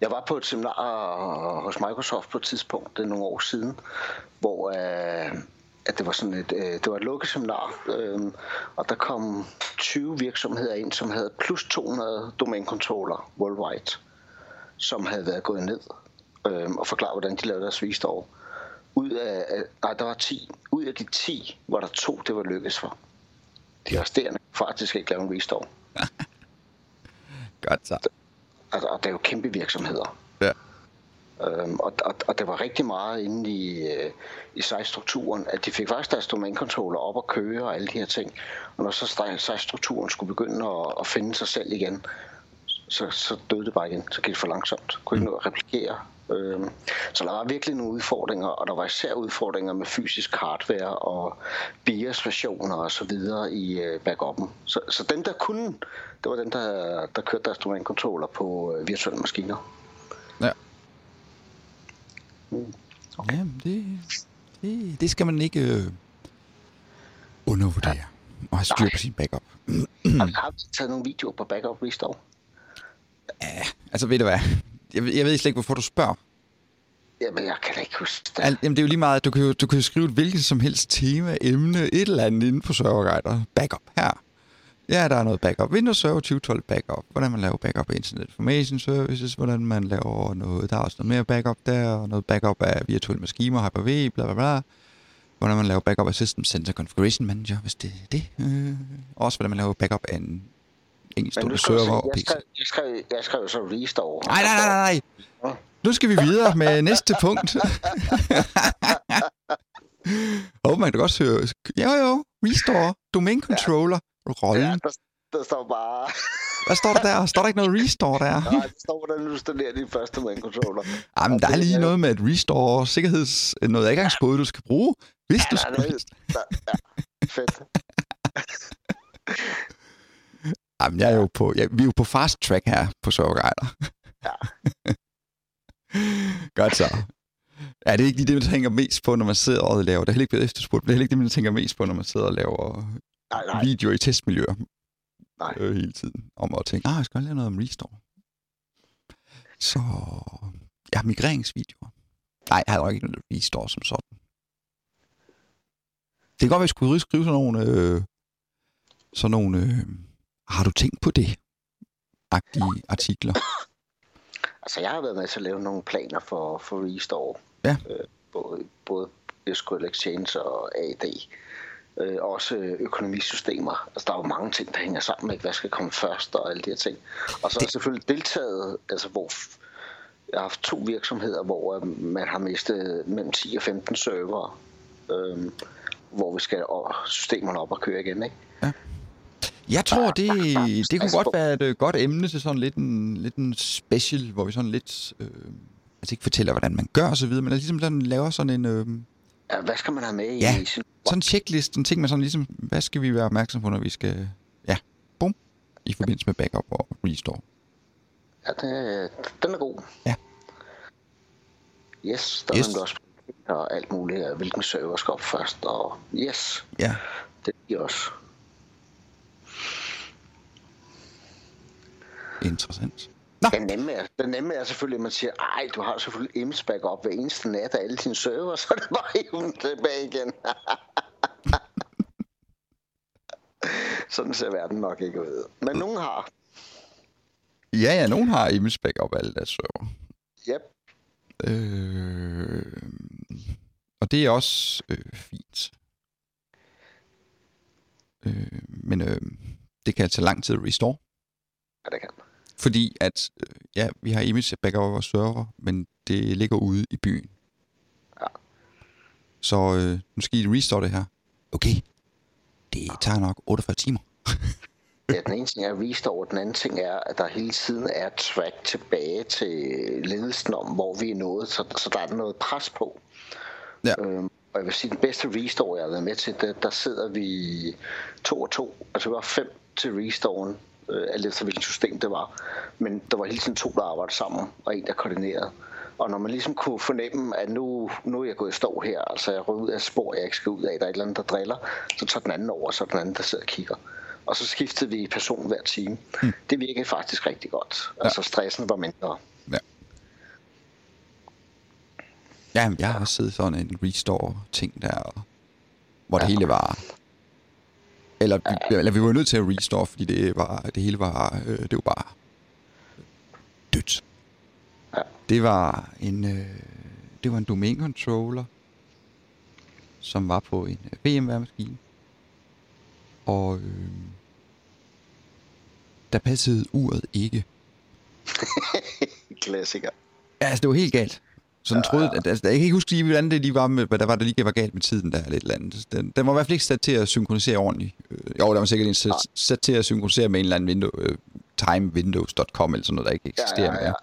Jeg var på et seminar hos Microsoft på et tidspunkt, det er nogle år siden, hvor at det var sådan et lukket seminar, og der kom 20 virksomheder ind, som havde plus 200 Domain Controller worldwide, som havde været gået ned og forklaret, hvordan de lavede deres restore. der var 10. Ud af de 10 var der 2, det var lykkedes for. De resterende faktisk ikke lave en restore. Godt så. Og det er jo kæmpe virksomheder. Ja. Og det var rigtig meget inde i SAI-strukturen, at de fik faktisk deres Domain Controller op at køre og alle de her ting. Og når så SAI-strukturen skulle begynde at finde sig selv igen, så døde det bare igen. Så gik det for langsomt. Kunne ikke nå at replikere. Så der var virkelig nogle udfordringer, og der var især udfordringer med fysisk hardware og BIOS-versioner og så videre i backup'en. Så dem, der kunne, det var dem, der kørte deres Domain Controller på virtuelle maskiner. Ja. Okay. Jamen, det skal man ikke undervurdere og have styr på sin backup. Har vi taget nogle videoer på backup restore? Ja, altså ved du hvad? Jeg ved slet ikke, hvorfor du spørger. Jamen, jeg kan da ikke huske det. Jamen, det er jo lige meget, du kan skrive et hvilket som helst tema, emne, et eller andet inde på Serverguider. Backup her. Ja, der er noget backup. Windows Server 2012 backup. Hvordan man laver backup af Internet Information Services. Hvordan man laver noget. Der er også noget mere backup der. Og noget backup af virtuelle maskiner, Hyper-V, bla bla bla. Hvordan man laver backup af System Center Configuration Manager, hvis det er det. Også hvordan man laver backup af en engelsk server og PC. Jeg skrev så restore. Nej. Nu skal vi videre med næste punkt. Man kan godt høre. Jo. Restore. Domain Controller. Rollen. Ja, der står bare... Hvad står der der? Står der ikke noget restore der? Nej, det står, hvordan du installerer din første Domain Controller. Jamen, der er lige noget med et restore og sikkerheds... Noget adgangsbåde, du skal bruge, hvis du skal... Fedt. Jamen, jeg er jo på... vi er jo på fast track her på Serverguider. Ja. Godt så. Ja, det er ikke lige det, man tænker mest på, når man sidder og laver... Det er heller ikke blevet efterspurgt, det er heller ikke det, man tænker mest på, når man sidder og laver... Nej. Video i testmiljøer hele tiden, om at tænke, jeg skal lave noget om restore. Så, migreringsvideoer. Nej, jeg har jo ikke noget restore som sådan. Det kan godt være, at jeg skulle skrive sådan nogle har du tænkt på det? Agtige artikler. Altså, jeg har været med til at lave nogle planer for restore. Ja. Både SQL Exchange og AD. Også økonomisystemer. Altså, der er jo mange ting, der hænger sammen med, hvad skal komme først og alle de her ting. Og så har jeg selvfølgelig deltaget, altså hvor jeg har haft 2 virksomheder, hvor man har mistet mellem 10 og 15 servere, hvor vi skal systemerne op og køre igen, ikke? Ja. Jeg tror, det kunne godt være et godt emne til sådan lidt en special, hvor vi sådan lidt, altså ikke fortæller, hvordan man gør og så videre, men ligesom sådan laver sådan en... hvad skal man have med i sin... Sådan en checklist, en ting med sådan ligesom, hvad skal vi være opmærksom på, når vi skal... Ja, bum, i forbindelse med backup og restore. Ja, den er god. Ja. Yes, der er også og alt muligt, og hvilken server skal op først, og yes. Ja. Det er også. Interessant. No. Den nemme er selvfølgelig, at man siger, du har selvfølgelig M's backup hver eneste nat af alle dine server, så er det bare hævn tilbage igen. Sådan ser verden nok ikke ud. Men nogen har. Ja, nogen har M's backup af alle deres server. Yep. Og det er også fint. Men det kan tage lang tid at restore. Ja, det kan. Fordi at, vi har image backup af vores server, men det ligger ude i byen. Ja. Så nu skal I restore det her. Okay. Det tager nok 48 timer. Ja, den ene ting er restore, den anden ting er, at der hele tiden er track tilbage til ledelsen om, hvor vi er nået, så der er noget pres på. Ja. Og jeg vil sige, den bedste restore, jeg har været med til, der sidder vi 2 og 2, altså vi var 5 til restoren. Alt efter hvilket system det var. Men der var hele tiden 2, der arbejdede sammen, og en, der koordinerede. Og når man ligesom kunne fornemme, at nu er jeg gået i stå her, altså jeg rød ud af et spor, jeg ikke skal ud af, der er et eller andet, der driller, så tager den anden over, så den anden, der sidder og kigger. Og så skiftede vi person hver time. Det virkede faktisk rigtig godt. Altså stressen var mindre. Ja. Jamen, jeg har siddet sådan en restore-ting der, hvor det hele var... Eller vi var nødt til at restore, fordi det hele var bare dødt. Ja. Det var en domænecontroller, som var på en VMware-maskine. Og der passede uret ikke. Klassiker. Ja, altså det var helt galt. Så den troede, at, altså, jeg kan ikke huske lige, hvordan det lige var med, hvad der var, der lige var galt med tiden der, eller et eller andet. Den var i hvert fald ikke sat til at synkronisere ordentligt. Jo, der var sikkert en sat til at synkronisere med en eller anden window, timewindows.com eller sådan noget, der ikke eksisterer mere.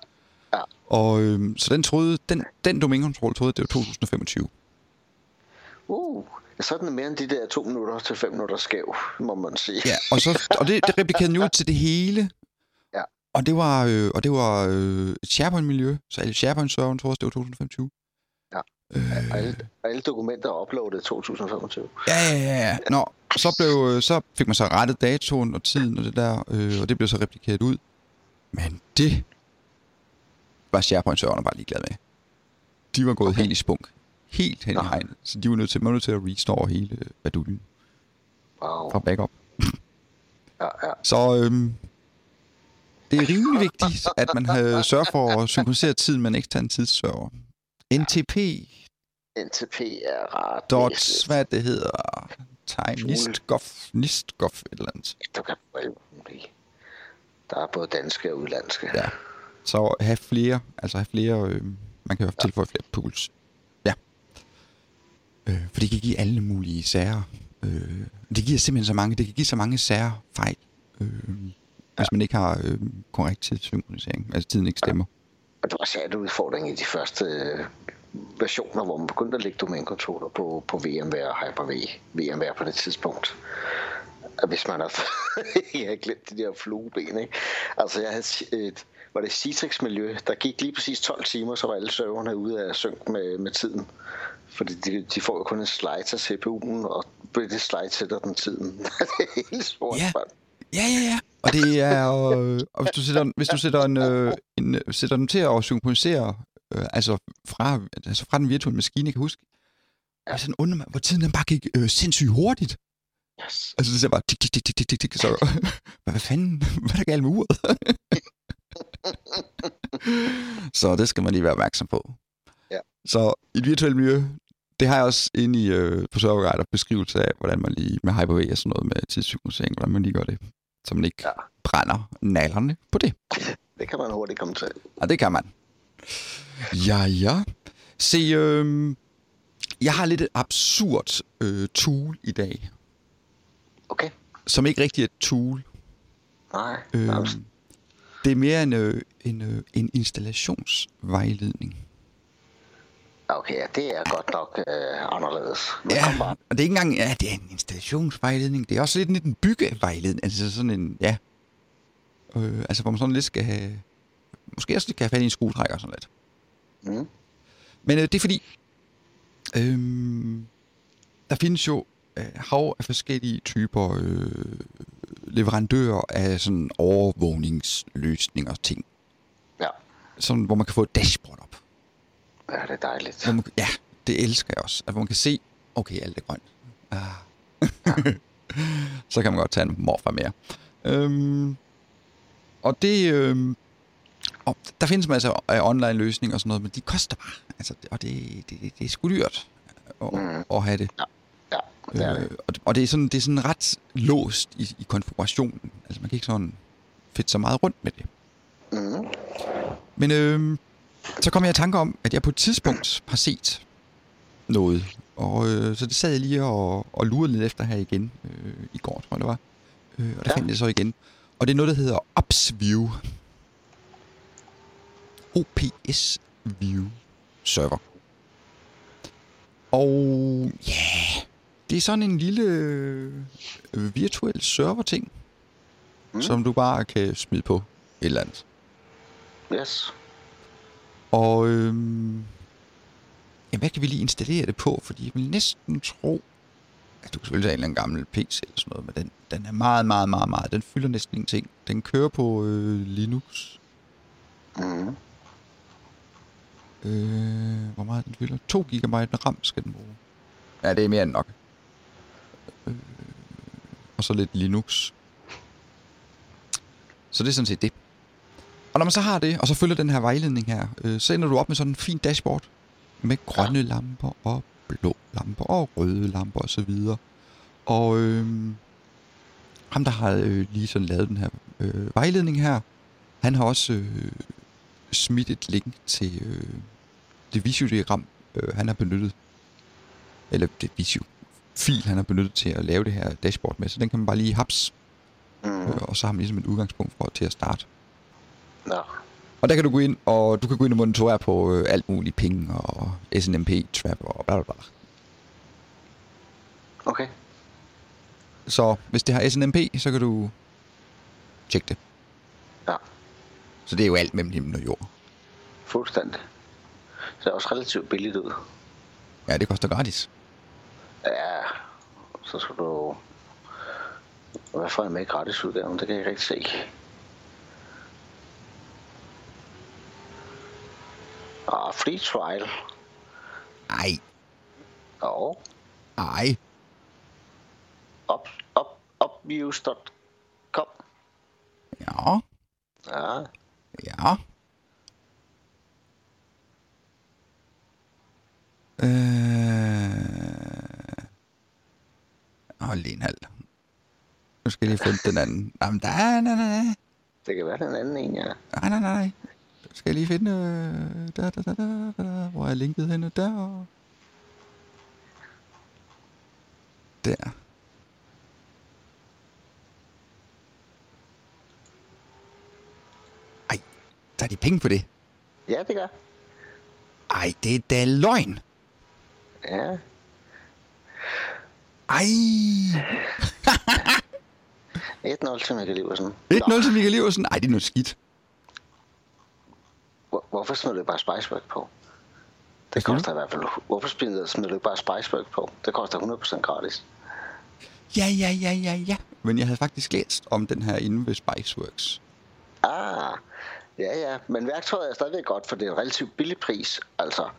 Ja. Og så den troede, den domænekontrol troede, det var 2025. Sådan er mere end de der 2 minutter til 5 minutter skæv, må man sige. Ja, og det replikerede nu til det hele. Ja. Og det var, et SharePoint-miljø, så alle SharePoint-serveren troede, det var 2025. Ja, alle dokumenter er uploadet 2025. Ja. Nå, så fik man så rettet datoen og tiden og det der, og det blev så replikeret ud. Men det var SharePoint-serverne bare ligeglade med. De var gået helt i spunk. Helt hen i hegnet. Så de var nødt til at restore hele baduljen. Wow. Fra backup. Ja. Så det er rimelig vigtigt, at man sørger for at synkronisere tiden med en ekstern tidsserver. NTP. NTP er ret. Dots, hvad det hedder. Time. Nistgoff, et eller andet. Du kan Der er både danske og udlandske. Ja. Så have flere. Man kan jo tilføje flere pools. For det kan give alle mulige sager. Det giver simpelthen så mange. Det kan give så mange sager fejl, hvis man ikke har korrekt tidssynkronisering. Altså tiden ikke stemmer. Og det var særligt udfordring i de første versioner, hvor man begyndte at lægge domænekontroller på VMware og Hyper-V. VMware på det tidspunkt. Hvis man har glemt de der flueben, ikke? Altså jeg havde var det Citrix-miljø, der gik lige præcis 12 timer, så var alle serverne ude af synk med tiden. Fordi de får jo kun en slide til CPU'en, og det slide sætter den tiden. Det er helt stort. Ja. Og det er og hvis du sætter den til at synkronisere, fra den virtuelle maskine, jeg kan huske, altså en undermand, hvor tiden den bare gik sindssygt hurtigt. Yes. Altså det ser bare tik, så hvad fanden, hvad er der galt med uret? Så det skal man lige være opmærksom på. Ja. Så et virtuelt miljø, det har jeg også inde i på Serverguider beskrivelse af, hvordan man lige med Hyper-V og sådan noget med tidssynkronisering, hvordan man lige gør det, så man ikke brænder nallerne på det. Det kan man hurtigt komme til. Ja, det kan man. Ja. Se, jeg har lidt et absurd tool i dag. Okay. Som ikke rigtig er et tool. Nej. Det er mere en installationsvejledning. Okay, det er godt nok anderledes. Og det er ikke engang... Ja, det er en installationsvejledning. Det er også lidt en byggevejledning. Altså sådan en... Ja. Hvor man sådan lidt skal have... Måske også lidt kan have fat i en skruetrækker og sådan lidt. Mm. Men det er fordi... der findes jo hav af forskellige typer leverandører af sådan overvågningsløsninger og ting. Ja. Sådan, hvor man kan få et dashboard op. Ja, det er dejligt. Det elsker jeg også. At hvor man kan se, okay, alt er grønt. Så kan man godt tage en morfar mere. Og der findes masser af online løsninger og sådan noget, men de koster bare. Altså, og det er sgu dyrt at have det. Ja. Og det er sådan ret låst i konfigurationen. Altså, man kan ikke sådan fedte så meget rundt med det. Mm. Men så kom jeg i tanke om, at jeg på et tidspunkt har set noget. Og så det sad jeg lige og lurede lidt efter her igen i går, tror jeg det var. Og der fandt jeg så igen. Og det er noget, der hedder Opsview. OPS-View server. Og det er sådan en lille virtuel server-ting, som du bare kan smide på et eller andet. Yes. Og hvad kan vi lige installere det på? Fordi jeg vil næsten tro, at du kan selvfølgelig tage en eller anden gammel PC eller sådan noget, men den er meget, meget, meget, meget. Den fylder næsten ingenting. Den kører på Linux. Mm. Hvor meget den fylder? 2 GB med RAM skal den bruge. Ja, det er mere end nok. Og så lidt Linux. Så det er sådan set det. Og når man så har det, og så følger den her vejledning her, så ender du op med sådan en fin dashboard med grønne lamper og blå lamper og røde lamper osv. Og ham, der har lige sådan lavet den her vejledning her, han har også smidt et link til det visio-diagram, han har benyttet, eller det visio-fil, han har benyttet til at lave det her dashboard med, så den kan man bare lige haps. Og så har man ligesom et udgangspunkt for til at starte. Nå. Og der kan du gå ind, og du kan gå ind og monitorere på alt muligt ping og SNMP, trap og bla bla bla. Okay. Så hvis det har SNMP, så kan du tjekke det. Ja. Så det er jo alt mellem himmel og jord. Fuldstændig. Så det er også relativt billigt ud. Ja, det koster gratis. Ja, så skal du... Hvad får jeg med gratis udgaven? Det kan jeg rigtig se. Ah, free trial. Ej. Jo. Ej. Upviews.com. Ja. Ja. Ja. Hold lige en halv. Nu skal jeg lige finde den anden. Jamen, nej. Det kan være den anden en, ja. Nej. Skal jeg lige finde... Der. Hvor er jeg linket henne? Der. Der. Ej, der er de penge på det. Ja, det gør. Ej, det er da løgn. Ja. Ej. 1-0 til Michael Iversen. 1-0 til Michael Iversen? Ej, det er noget skidt. Hvorfor smider du bare Spiceworks på? Det koster i hvert fald... Hvorfor smider du bare Spiceworks på? Det koster 100% gratis. Ja. Men jeg havde faktisk læst om den her inde ved Spiceworks. Ah, ja. Men værktøjet er stadigvæk godt, for det er en relativt billig pris. Altså,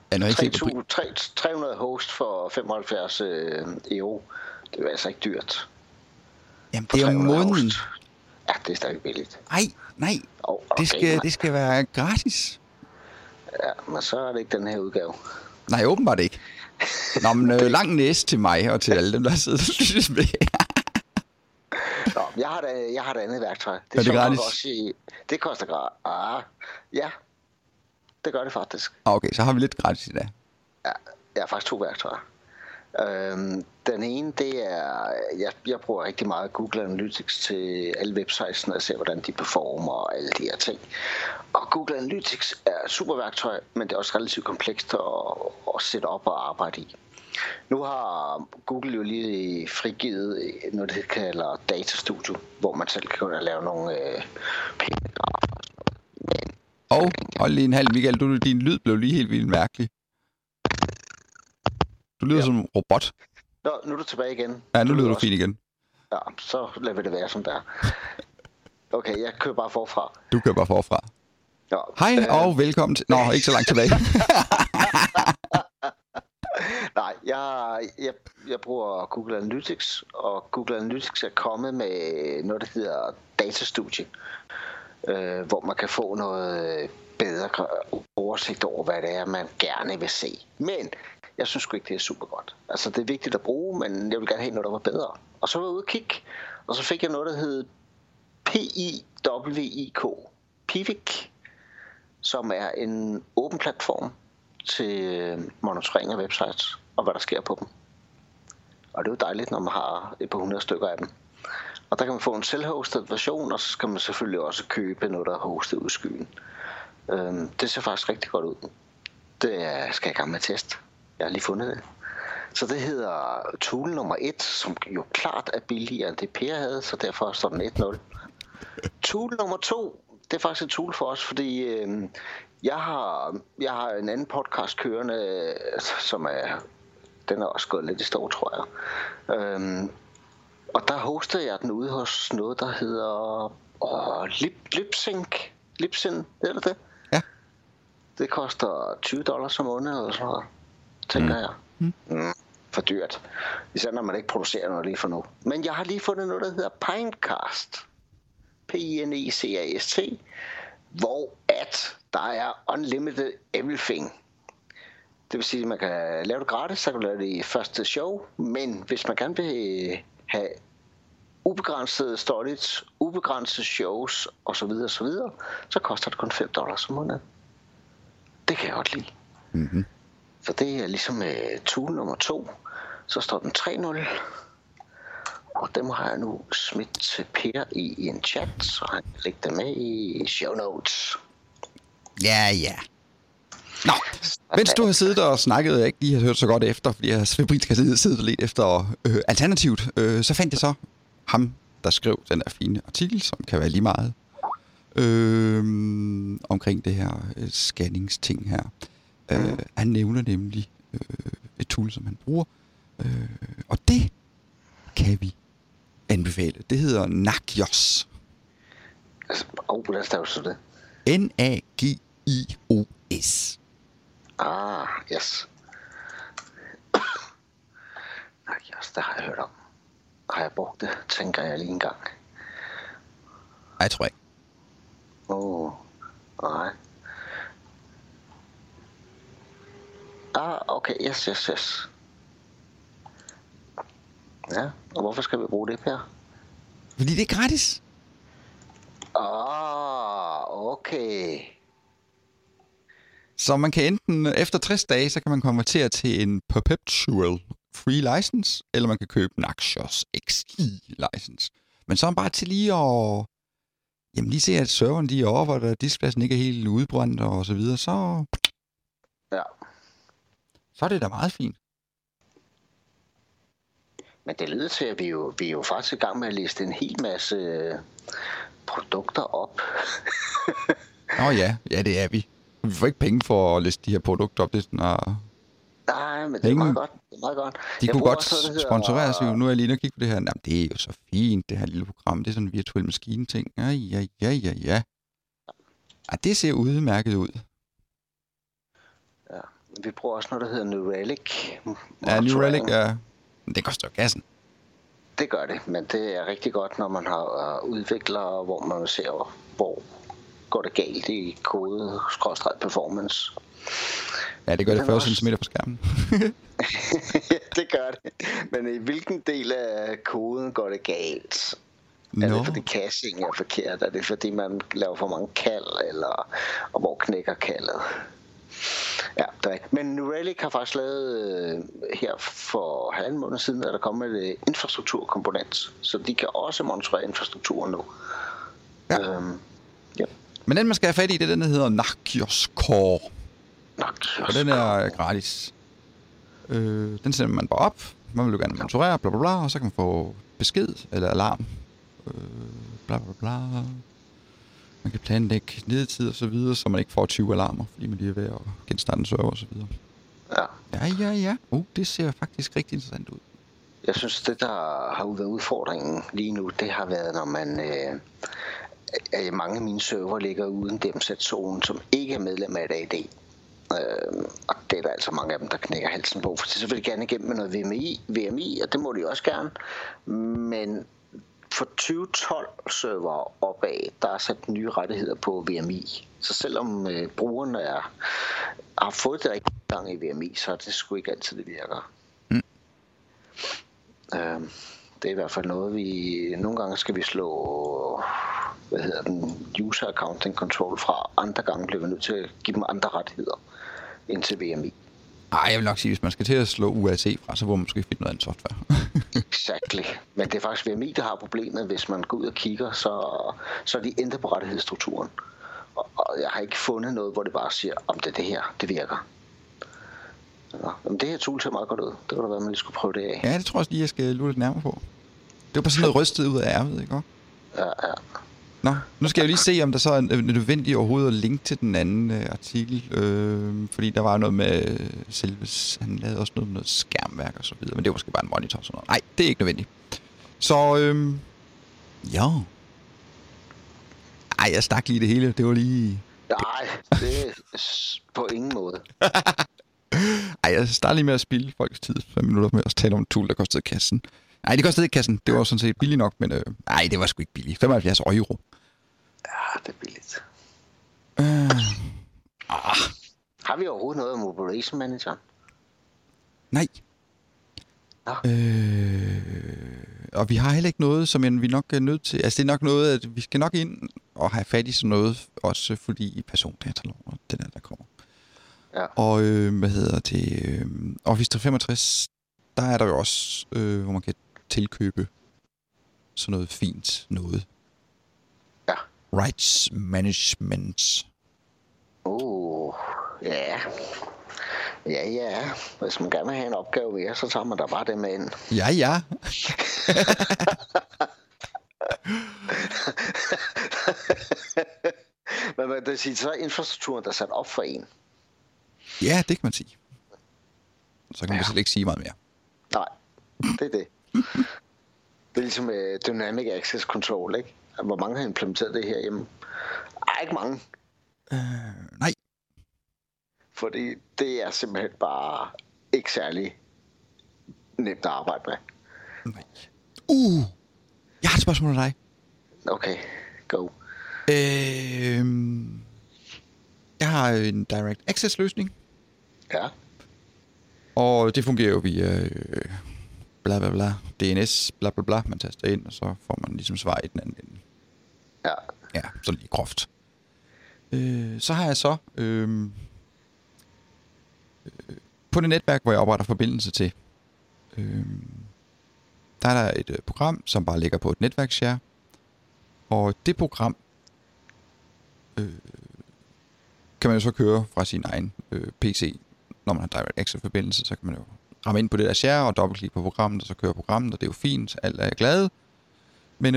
300 host for 75 euro. Det er altså ikke dyrt. Jamen, det er jo måneden. Ja, det er stadig billigt. Nej. Okay, det skal være gratis. Ja, men så er det ikke den her udgave. Nej, åbenbart ikke. Nå, men lang næse til mig og til alle dem, der sidder og lyttes med. Nå, jeg har da andet værktøj. Det er gratis? Også i, det koster gratis. Ja, det gør det faktisk. Okay, så har vi lidt gratis i dag. Ja, jeg har faktisk 2 værktøjer. Den ene, det er, jeg bruger rigtig meget Google Analytics til alle websites, når jeg ser, hvordan de performer og alle de her ting. Og Google Analytics er et super værktøj, men det er også relativt komplekst at sætte op og arbejde i. Nu har Google jo lige frigivet noget, det kalder Data Studio, hvor man selv kan lave nogle pæne grafer. Hold lige en halv, Michael, din lyd blev lige helt vildt mærkelig. Du lyder som en robot. Nå, nu er du tilbage igen. Ja, nu lyder du fint igen. Ja, så lader vi det være som der. Okay, jeg kører bare forfra. Du kører bare forfra. Nå, hej og velkommen til... Nå, ikke så langt tilbage. Nej, jeg bruger Google Analytics, og Google Analytics er kommet med noget, der hedder Data Studio, hvor man kan få noget bedre oversigt over, hvad det er, man gerne vil se. Men... Jeg synes sgu ikke, det er super godt. Altså, det er vigtigt at bruge, men jeg vil gerne have noget, der var bedre. Og så var jeg ude og kigge, og så fik jeg noget, der hed PIWIK, som er en åben platform til monitorering af websites, og hvad der sker på dem. Og det er jo dejligt, når man har et par 100 stykker af dem. Og der kan man få en selvhostet version, og så skal man selvfølgelig også købe noget, der er hostet ud i skyen. Det ser faktisk rigtig godt ud. Det skal jeg i gang med at teste. Jeg har lige fundet det. Så det hedder tool nummer 1, som jo klart er billigere end det Per havde, så derfor står den 1-0. Tool nummer 2, det er faktisk et tool for os, fordi jeg har en anden podcast kørende, som er, den er også gået lidt i stå, tror jeg. Og der hostede jeg den ude hos noget, der hedder Lipsyn, eller det? Ja. Det koster $20 om måneden eller sådan noget. Tænker jeg. For dyrt. Især når man ikke producerer noget lige for nu. Men jeg har lige fundet noget, der hedder Pinecast. P-I-N-E-C-A-S-T. Hvor at der er unlimited everything. Det vil sige, at man kan lave det gratis, så kan man lave det i første show, men hvis man gerne vil have ubegrænsede storage, ubegrænsede shows osv., osv., så koster det kun $5 om måneden. Det kan jeg godt lide. Mm-hmm. Så det er ligesom tool nummer 2. Så står den 3.0, og dem har jeg nu smidt til Per i en chat, så han kan lægge dem med i show notes. Ja, ja. Nå, mens du har siddet og snakket, jeg ikke lige har hørt så godt efter, fordi jeg svibrigt har siddet og lidt efter alternativt, så fandt jeg så ham, der skrev den der fine artikel, som kan være lige meget omkring det her scanningsting her. Han nævner nemlig et tool, som han bruger, og det kan vi anbefale. Det hedder Nagios. Lad os stavse det. Nagios. Ah, yes. Nagios, det har jeg hørt om. Har jeg brugt det, tænker jeg lige en gang. Nej, tror jeg ikke. Nej. Ah, okay, yes. Ja, og hvorfor skal vi bruge det, Per? Fordi det er gratis. Okay. Så man kan enten efter 60 dage, så kan man konvertere til en perpetual free license, eller man kan købe Nagios XI license. Men så er man bare til lige at lige se, at serveren lige er over, hvor der diskpladsen ikke er helt udbrændt og så videre, så ja. Så er det da meget fint. Men det lyder til, at vi er jo faktisk i gang med at liste en hel masse produkter op. Nå ja, det er vi. Vi får ikke penge for at liste de her produkter op. Det er sådan, nej, men det er meget godt. De kunne godt sponsorere sig. Nu er jeg lige og kigge på det her. Jamen, det er jo så fint, det her lille program. Det er sådan en virtuel maskine-ting. Ja. Ej, det ser udmærket ud. Ja, vi bruger også noget, der hedder New Relic. Ja, New Relic, ja. Det koster jo kassen. Det gør det, men det er rigtig godt, når man har udviklere, hvor man ser, hvor går det galt i kode/performance. Ja, det gør det 40 cm på skærmen. Ja, det gør det. Men i hvilken del af koden går det galt? No. Er det fordi caching er forkert? Er det fordi man laver for mange kald? Eller og hvor knækker kaldet? Ja, der er ikke. Men New Relic har faktisk lavet her for halvanden måned siden, at der kommer et infrastrukturkomponent, så de kan også monitorere infrastrukturen nu. Ja. Ja. Men den, man skal have fat i, det er den, der hedder Nagios Core. Og den er gratis. Den sender man bare op, man vil jo gerne monitorere, bla bla bla, og så kan man få besked eller alarm. Bla bla bla. Man kan planlægge nedtid og så videre, så man ikke får 20 alarmer, fordi man lige er ved at genstarte en server og så videre. Ja. Ja. Det ser faktisk rigtig interessant ud. Jeg synes, det der har været udfordringen lige nu, det har været, når man mange af mine server ligger uden DMZ-zonen, som ikke er medlem af et AD. Og det er der altså mange af dem, der knækker halsen på, for så vil de gerne igennem med noget VMI, og det må de også gerne. Men for 2012-server opad, der er sat nye rettigheder på VMI. Så selvom brugerne har fået det rigtig gang i VMI, så er det sgu ikke altid, det virker. Mm. Det er i hvert fald noget, nogle gange skal vi slå user accounting control fra, andre gange bliver vi nødt til at give dem andre rettigheder end til VMI. Jeg vil nok sige, hvis man skal til at slå UAC fra, så må man måske finde noget andet software. Exactly. Men det er faktisk VMI, der har problemet. Hvis man går ud og kigger, så er de ændret på rettighedsstrukturen. Og jeg har ikke fundet noget, hvor det bare siger, om det her, det virker. Nå, det her tool ser meget godt ud. Det var da være, man lige skulle prøve det af. Ja, det tror jeg også lige, jeg skal lure lidt nærmere på. Det var bare sådan noget rystet ud af ærmet, ikke? Ja. Nå, nu skal jeg lige se, om der så er nødvendigt overhovedet at linke til den anden artikel, fordi der var noget med selve, han lavede også noget med noget skærmværk og så videre, men det var måske bare en monitor og sådan noget. Nej, det er ikke nødvendigt. Så, ja. Ej, jeg stak lige det hele, det var lige... Nej, det er på ingen måde. Ej, jeg starter lige med at spille folks tid 5 minutter med at tale om et tool, der kostede kassen. Nej, det kostede ikke kassen. Det var sådan set billigt nok, men nej, det var sgu ikke billigt. 75 euro. Ja, det er billigt. Har vi overhovedet noget om Operation Manager? Nej. Og vi har heller ikke noget, som vi nok er nødt til. Altså det er nok noget, at vi skal nok ind og have fat i sådan noget, også fordi persondataloven og det der kommer. Ja. Og Office 365, der er der jo også, hvor man kan tilkøbe sådan noget fint noget. Ja. Rights management. Ja. Ja. Hvis man gerne vil have en opgave mere, så tager man da bare det med ind. Ja. Men det siger, så er infrastrukturen, der er sat op for en. Ja, det kan man sige. Så kan man selv ikke sige meget mere. Nej, det er det. Det er ligesom Dynamic Access Control, ikke? Hvor mange har implementeret det her hjemme? Ej, ikke mange. Nej. Fordi det er simpelthen bare ikke særlig nemt at arbejde med. Nej. Jeg har et spørgsmål til dig. Okay, go. Jeg har en DirectAccess løsning. Ja. Og det fungerer jo via bla bla bla, DNS, bla bla bla. Man taster ind, og så får man ligesom svar i den anden ende. Ja. Ja, sådan lige groft. Så har jeg så på det netværk, hvor jeg opretter forbindelse til, der er der et program, som bare ligger på et netværksshare. Og det program kan man jo så køre fra sin egen PC. Når man har DirectAccess-forbindelse, så kan man jo ramme ind på det der share og dobbeltklikke på programmet, og så kører programmet, og det er jo fint, alt er glade. Men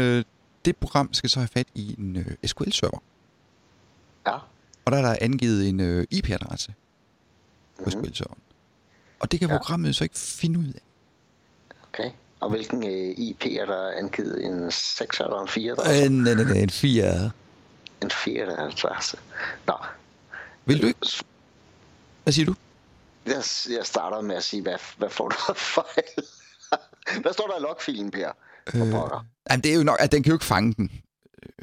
det program skal så have fat i en SQL-server. Ja. Og der er der angivet en IP-adresse på SQL-serveren. Og det kan programmet så ikke finde ud af. Okay. Og hvilken IP er der angivet? En 6 eller en 4? Nej, en 4. En 4-adresse. Nå. Vil du ikke? Hvad siger du? Jeg starter med at sige, hvad får du af fejl? Hvad står der i logfilen, Per? Jamen, det er jo nok, at den kan jo ikke fange den.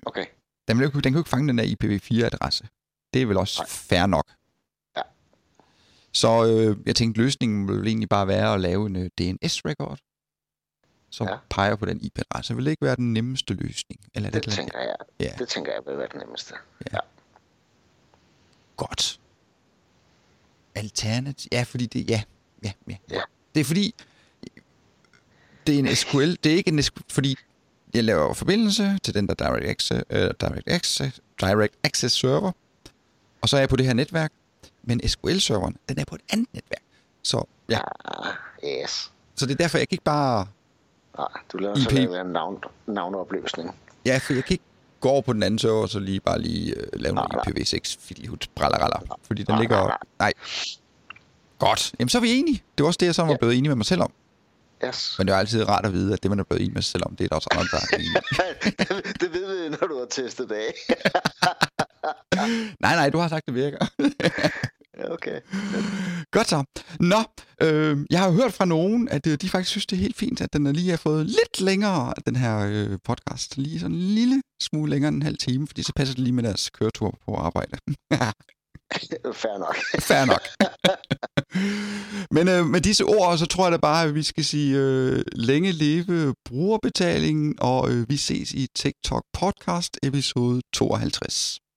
Okay. Den kan jo ikke fange den der IPv4-adresse. Det er vel også fair nok. Ja. Så jeg tænkte, løsningen ville egentlig bare være at lave en DNS-record, som peger på den IP-adresse. Vil det ikke være den nemmeste løsning? Eller det tænker jeg. Ja. Det tænker jeg vil være den nemmeste. Ja. Godt. Alternativ? Ja, fordi det... Ja. Det er fordi... Det er en SQL... Det er ikke en SQL... Fordi jeg laver forbindelse til den der direct access server. Og så er jeg på det her netværk. Men SQL-serveren, den er på et andet netværk. Så... Ja. Yes. Så det er derfor, jeg kan ikke bare... Nej, du laver sådan en navneopløsning. Ja, for jeg kan ikke gå over på den anden server, så lige bare lave noget IPv6 fiddelhut bralleralder. Fordi den ligger... Nej. Godt. Jamen, så er vi enige. Det var også det, jeg så var blevet enig med mig selv om. Yes. Men det er jo altid rart at vide, at det, man er blevet enig med sig selv om, det er der også andre, der er enige. Det ved vi, når du har testet af. nej, du har sagt, det virker. Okay. Godt så. Nå, jeg har hørt fra nogen, at de faktisk synes, det er helt fint, at den lige har fået lidt længere, den her podcast. Lige sådan en lille smule længere end en halv time, fordi så passer det lige med deres køretur på arbejde. Fair nok. Men med disse ord, så tror jeg da bare, at vi skal sige længe leve brugerbetalingen, og vi ses i TikTok Podcast episode 52.